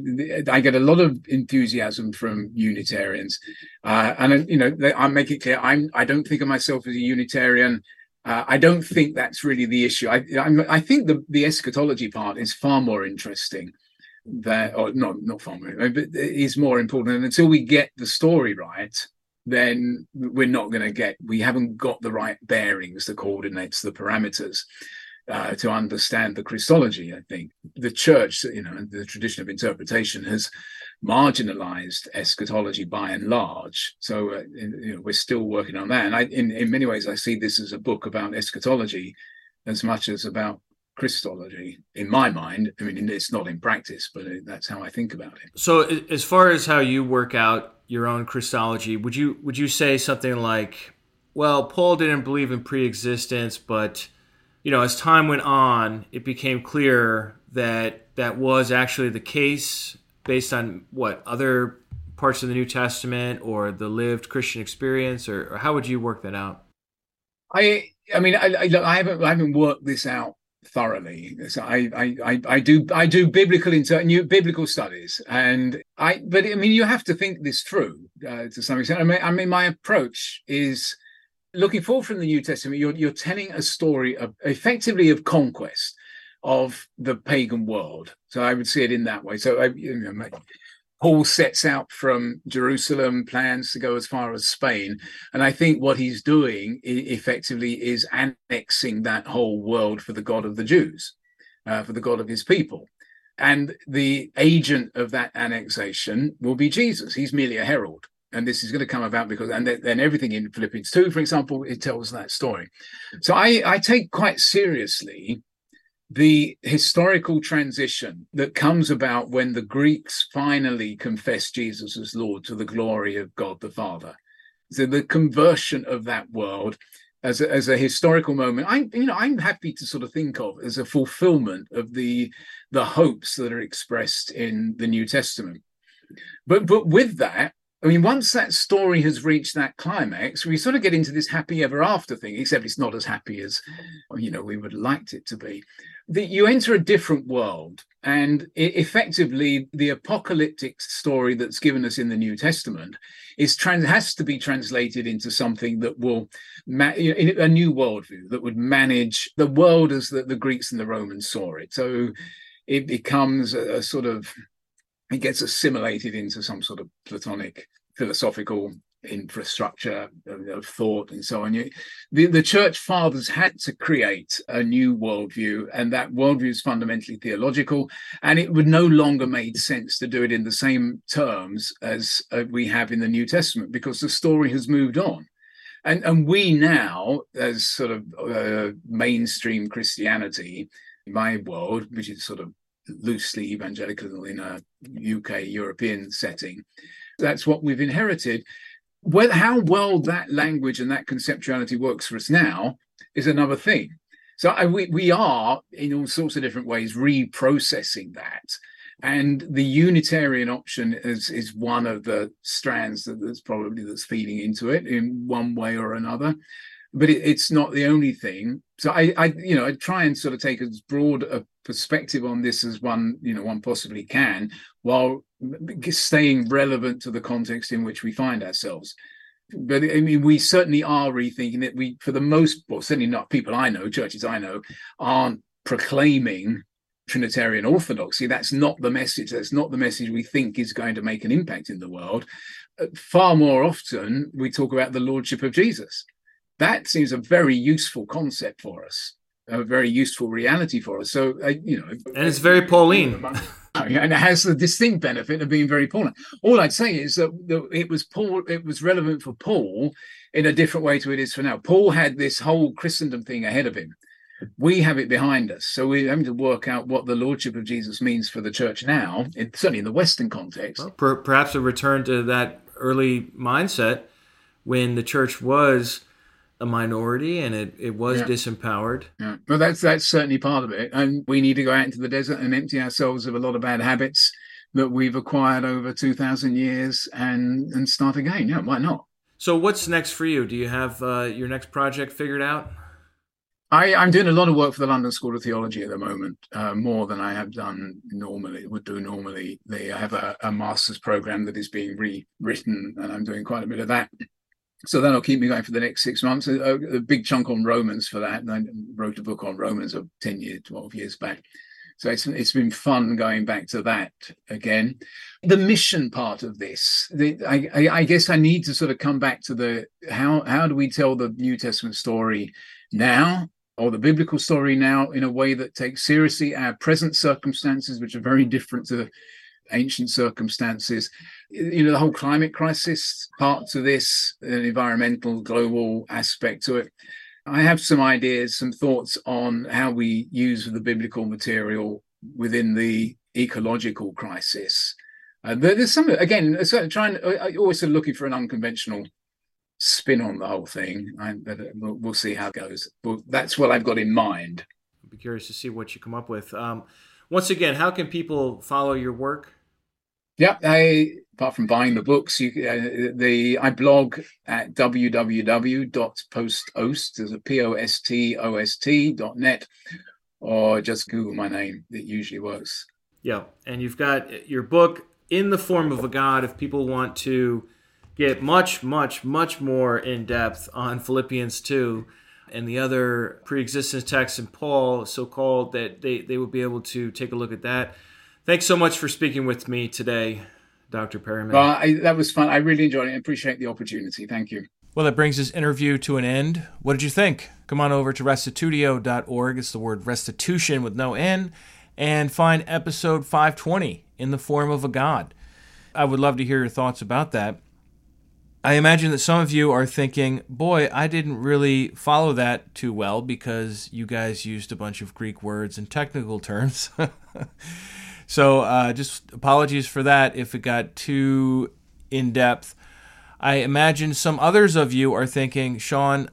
I get a lot of enthusiasm from Unitarians. And, you know, I make it clear, I don't think of myself as a Unitarian. I don't think that's really the issue. I think the eschatology part is far more interesting. That, or not far more, but is more important. And until we get the story right, then we haven't got the right bearings, the coordinates, the parameters. To understand the Christology, I think the Church, you know, the tradition of interpretation has marginalized eschatology by and large. So you know, we're still working on that. And in many ways, I see this as a book about eschatology as much as about Christology, in my mind. I mean, it's not in practice, but that's how I think about it. So, as far as how you work out your own Christology, would you say something like, well, Paul didn't believe in pre-existence, but you know, as time went on, it became clear that that was actually the case based on what other parts of the New Testament or the lived Christian experience, or how would you work that out? I haven't worked this out thoroughly. So I do biblical studies, but you have to think this through to some extent. I mean, my approach is, looking forward from the New Testament, you're telling a story of, effectively, of conquest of the pagan world. So I would see it in that way. So Paul sets out from Jerusalem, plans to go as far as Spain. And I think what he's doing effectively is annexing that whole world for the God of the Jews, for the God of his people. And the agent of that annexation will be Jesus. He's merely a herald. And this is going to come about because, and then everything in Philippians 2, for example, it tells that story. So I take quite seriously the historical transition that comes about when the Greeks finally confess Jesus as Lord to the glory of God the Father. So the conversion of that world as a historical moment, I'm happy to sort of think of as a fulfillment of the hopes that are expressed in the New Testament. But with that, I mean, once that story has reached that climax, we sort of get into this happy ever after thing, except it's not as happy as, you know, we would have liked it to be. You enter a different world, and effectively the apocalyptic story that's given us in the New Testament has to be translated into something that will, a new worldview that would manage the world as the Greeks and the Romans saw it. So it becomes a sort of... It gets assimilated into some sort of Platonic philosophical infrastructure of thought and so on. The church fathers had to create a new worldview, and that worldview is fundamentally theological, and it would no longer make sense to do it in the same terms as we have in the New Testament, because the story has moved on. And we now, as sort of mainstream Christianity, in my world, which is sort of loosely evangelical in a UK European setting, that's what we've inherited. How well that language and that conceptuality works for us now is another thing. So we are, in all sorts of different ways, reprocessing that. And the Unitarian option is one of the strands that's feeding into it in one way or another. But it's not the only thing. So I try and sort of take as broad a perspective on this as one possibly can, while staying relevant to the context in which we find ourselves. But I mean, we certainly are rethinking that. We, for the most part, certainly not people I know, churches I know, aren't proclaiming Trinitarian orthodoxy. That's not the message. That's not the message we think is going to make an impact in the world. Far more often, we talk about the Lordship of Jesus. That seems a very useful concept for us, a very useful reality for us. So, and it's very Pauline. And it has the distinct benefit of being very Pauline. All I'd say is that it was relevant for Paul in a different way to it is for now. Paul had this whole Christendom thing ahead of him. We have it behind us. So we're having to work out what the Lordship of Jesus means for the church now, certainly in the Western context. Well, perhaps a return to that early mindset when the church was a minority and it was disempowered. Yeah. Well, that's certainly part of it. And we need to go out into the desert and empty ourselves of a lot of bad habits that we've acquired over 2,000 years and start again. Yeah, why not? So what's next for you? Do you have your next project figured out? I'm doing a lot of work for the London School of Theology at the moment, more than I have done normally, would do normally. They have a master's program that is being rewritten, and I'm doing quite a bit of that. So that'll keep me going for the next 6 months. A big chunk on Romans for that. And I wrote a book on Romans of 10 years, 12 years back. So it's been fun going back to that again. The mission part of this, I guess I need to sort of come back to the how do we tell the New Testament story now, or the biblical story now, in a way that takes seriously our present circumstances, which are very different to ancient circumstances. You know, the whole climate crisis part to this, an environmental global aspect to it. I have some ideas, some thoughts on how we use the biblical material within the ecological crisis. There's some, again, sort of trying. I always sort of looking for an unconventional spin on the whole thing. We'll see how it goes. But that's what I've got in mind. I'd be curious to see what you come up with. Once again, how can people follow your work? Yeah, apart from buying the books, I blog at www.postost.net, or just Google my name. It usually works. Yeah, and you've got your book, In the Form of a God, if people want to get much, much, much more in depth on Philippians 2 and the other pre-existence texts in Paul, so-called, that they would be able to take a look at that. Thanks so much for speaking with me today, Dr. Perriman. Well, that was fun. I really enjoyed it. I appreciate the opportunity. Thank you. Well, that brings this interview to an end. What did you think? Come on over to restitutio.org. It's the word restitution with no N. And find episode 520, In the Form of a God. I would love to hear your thoughts about that. I imagine that some of you are thinking, boy, I didn't really follow that too well because you guys used a bunch of Greek words and technical terms. So just apologies for that if it got too in-depth. I imagine some others of you are thinking, Sean,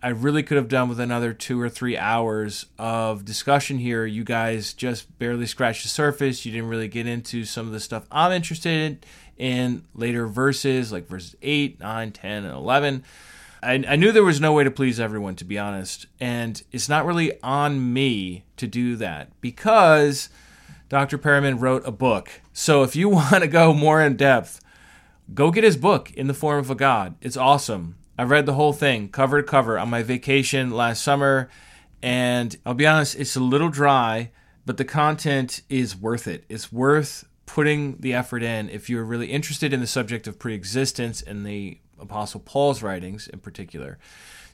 I really could have done with another 2 or 3 hours of discussion here. You guys just barely scratched the surface. You didn't really get into some of the stuff I'm interested in later verses, like verses 8, 9, 10, and 11. I knew there was no way to please everyone, to be honest. And it's not really on me to do that because Dr. Perriman wrote a book. So if you want to go more in depth, go get his book, In the Form of a God. It's awesome. I read the whole thing, cover to cover, on my vacation last summer. And I'll be honest, it's a little dry, but the content is worth it. It's worth putting the effort in if you're really interested in the subject of preexistence and the Apostle Paul's writings in particular.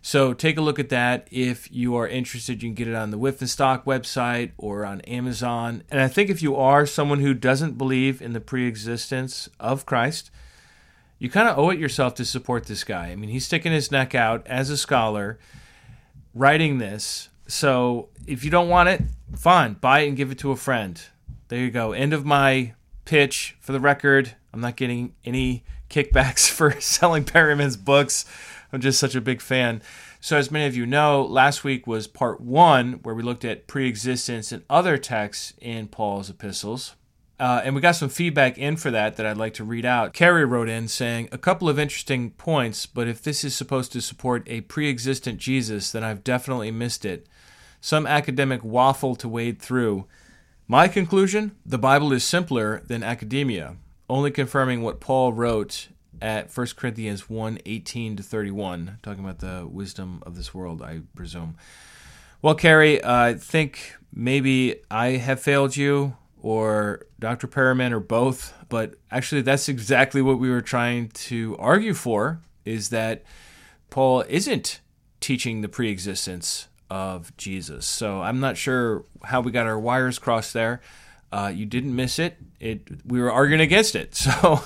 So take a look at that. If you are interested, you can get it on the Wittgenstock website or on Amazon. And I think if you are someone who doesn't believe in the preexistence of Christ, you kind of owe it yourself to support this guy. I mean, he's sticking his neck out as a scholar writing this. So if you don't want it, fine, buy it and give it to a friend. There you go. End of my pitch. For the record, I'm not getting any kickbacks for selling Perriman's books. I'm just such a big fan. So as many of you know, last week was part 1, where we looked at preexistence and other texts in Paul's epistles. And we got some feedback in for that I'd like to read out. Carrie wrote in saying, a couple of interesting points, but if this is supposed to support a pre-existent Jesus, then I've definitely missed it. Some academic waffle to wade through. My conclusion? The Bible is simpler than academia, only confirming what Paul wrote at 1 Corinthians 1:18-31, talking about the wisdom of this world, I presume. Well, Carrie, I think maybe I have failed you, or Dr. Perriman, or both, but actually that's exactly what we were trying to argue for, is that Paul isn't teaching the preexistence of Jesus. So I'm not sure how we got our wires crossed there. You didn't miss it. We were arguing against it, so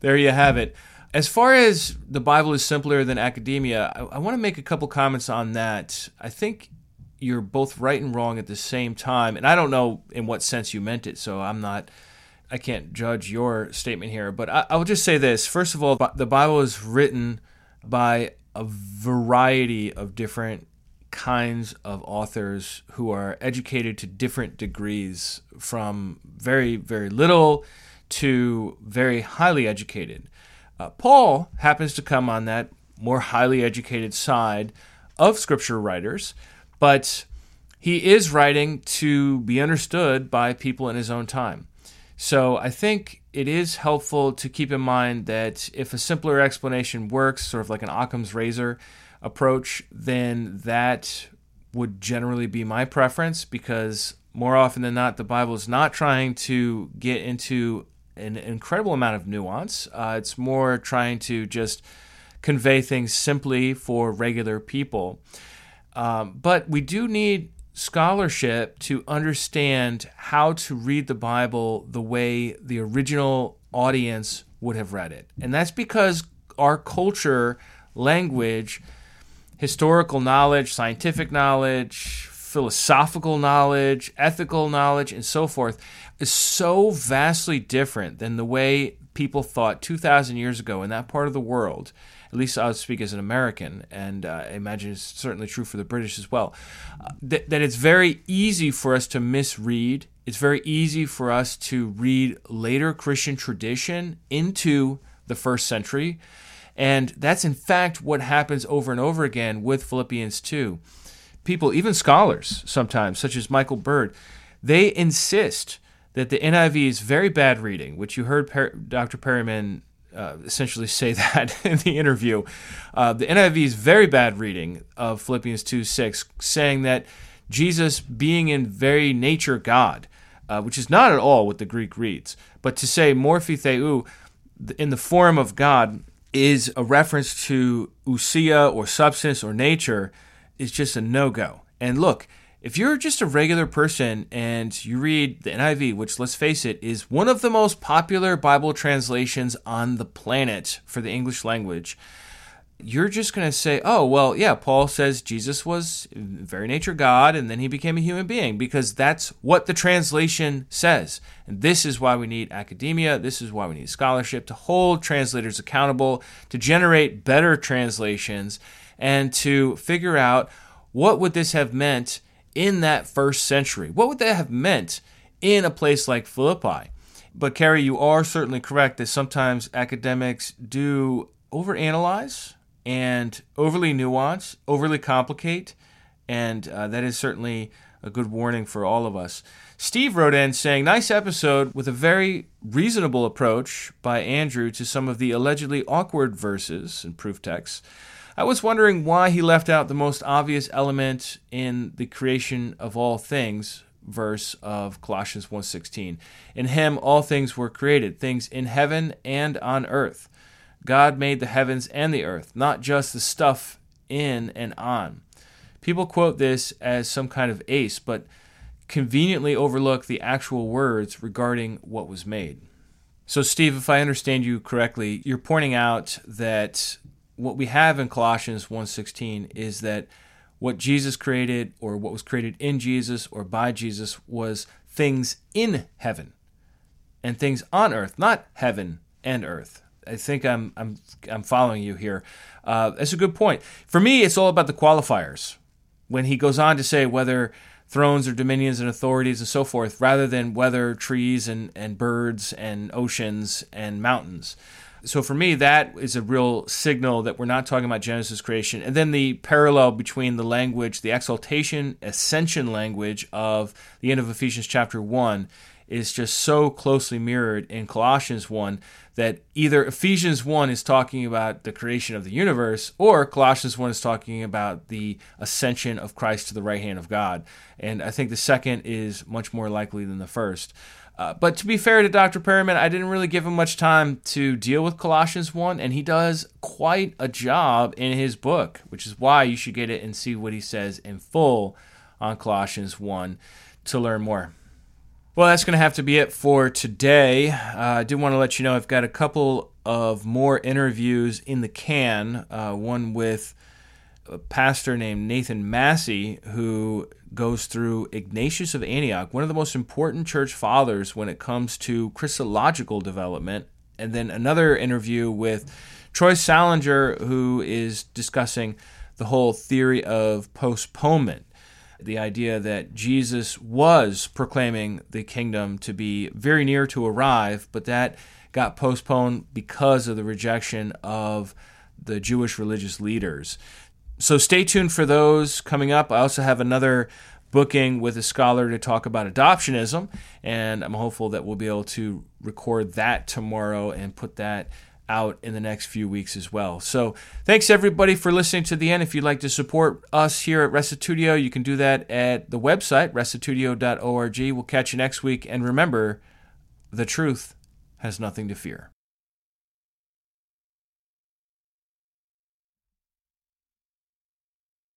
there you have it. As far as the Bible is simpler than academia, I want to make a couple comments on that. I think you're both right and wrong at the same time. And I don't know in what sense you meant it, so I can't judge your statement here. But I will just say this. First of all, the Bible is written by a variety of different kinds of authors who are educated to different degrees, from very, very little to very highly educated. Paul happens to come on that more highly educated side of Scripture writers, but he is writing to be understood by people in his own time. So I think it is helpful to keep in mind that if a simpler explanation works, sort of like an Occam's razor approach, then that would generally be my preference, because more often than not, the Bible is not trying to get into an incredible amount of nuance. It's more trying to just convey things simply for regular people. But we do need scholarship to understand how to read the Bible the way the original audience would have read it. And that's because our culture, language, historical knowledge, scientific knowledge, philosophical knowledge, ethical knowledge, and so forth is so vastly different than the way people thought 2,000 years ago in that part of the world. At least I would speak as an American, and I imagine it's certainly true for the British as well, that it's very easy for us to misread. It's very easy for us to read later Christian tradition into the first century. And that's, in fact, what happens over and over again with Philippians 2. People, even scholars sometimes, such as Michael Bird, they insist that the NIV is very bad reading, which you heard Dr. Perriman essentially say that in the interview. The NIV is very bad reading of Philippians 2:6, saying that Jesus, being in very nature God, which is not at all what the Greek reads, but to say morphi theou, in the form of God, is a reference to ousia or substance or nature, is just a no-go. And look, if you're just a regular person and you read the NIV, which, let's face it, is one of the most popular Bible translations on the planet for the English language, you're just going to say, oh, well, yeah, Paul says Jesus was in very nature God, and then he became a human being, because that's what the translation says. And this is why we need academia. This is why we need scholarship, to hold translators accountable, to generate better translations, and to figure out what would this have meant in that first century. What would that have meant in a place like Philippi? But, Carrie, you are certainly correct that sometimes academics do overanalyze and overly nuance, overly complicate, and that is certainly a good warning for all of us. Steve wrote in saying, nice episode with a very reasonable approach by Andrew to some of the allegedly awkward verses and proof texts. I was wondering why he left out the most obvious element in the creation of all things verse of Colossians 1:16. In him all things were created, things in heaven and on earth. God made the heavens and the earth, not just the stuff in and on. People quote this as some kind of ace, but conveniently overlook the actual words regarding what was made. So, Steve, if I understand you correctly, you're pointing out that what we have in Colossians 1:16 is that what Jesus created, or what was created in Jesus or by Jesus, was things in heaven and things on earth, not heaven and earth. I think I'm following you here. That's a good point. For me, it's all about the qualifiers. When he goes on to say whether thrones or dominions and authorities and so forth, rather than whether trees and birds and oceans and mountains. So for me, that is a real signal that we're not talking about Genesis creation. And then the parallel between the language, the exaltation, ascension language of the end of Ephesians chapter 1 is just so closely mirrored in Colossians 1 that either Ephesians 1 is talking about the creation of the universe, or Colossians 1 is talking about the ascension of Christ to the right hand of God. And I think the second is much more likely than the first. But to be fair to Dr. Perriman, I didn't really give him much time to deal with Colossians 1, and he does quite a job in his book, which is why you should get it and see what he says in full on Colossians 1 to learn more. Well, that's going to have to be it for today. I do want to let you know I've got a couple of more interviews in the can, one with a pastor named Nathan Massey, who goes through Ignatius of Antioch, one of the most important church fathers when it comes to Christological development, and then another interview with Troy Salinger, who is discussing the whole theory of postponement, the idea that Jesus was proclaiming the kingdom to be very near to arrive, but that got postponed because of the rejection of the Jewish religious leaders. So stay tuned for those coming up. I also have another booking with a scholar to talk about adoptionism, and I'm hopeful that we'll be able to record that tomorrow and put that out in the next few weeks as well. So thanks everybody for listening to the end. If you'd like to support us here at Restitutio, you can do that at the website, restitutio.org. We'll catch you next week, and remember, the truth has nothing to fear.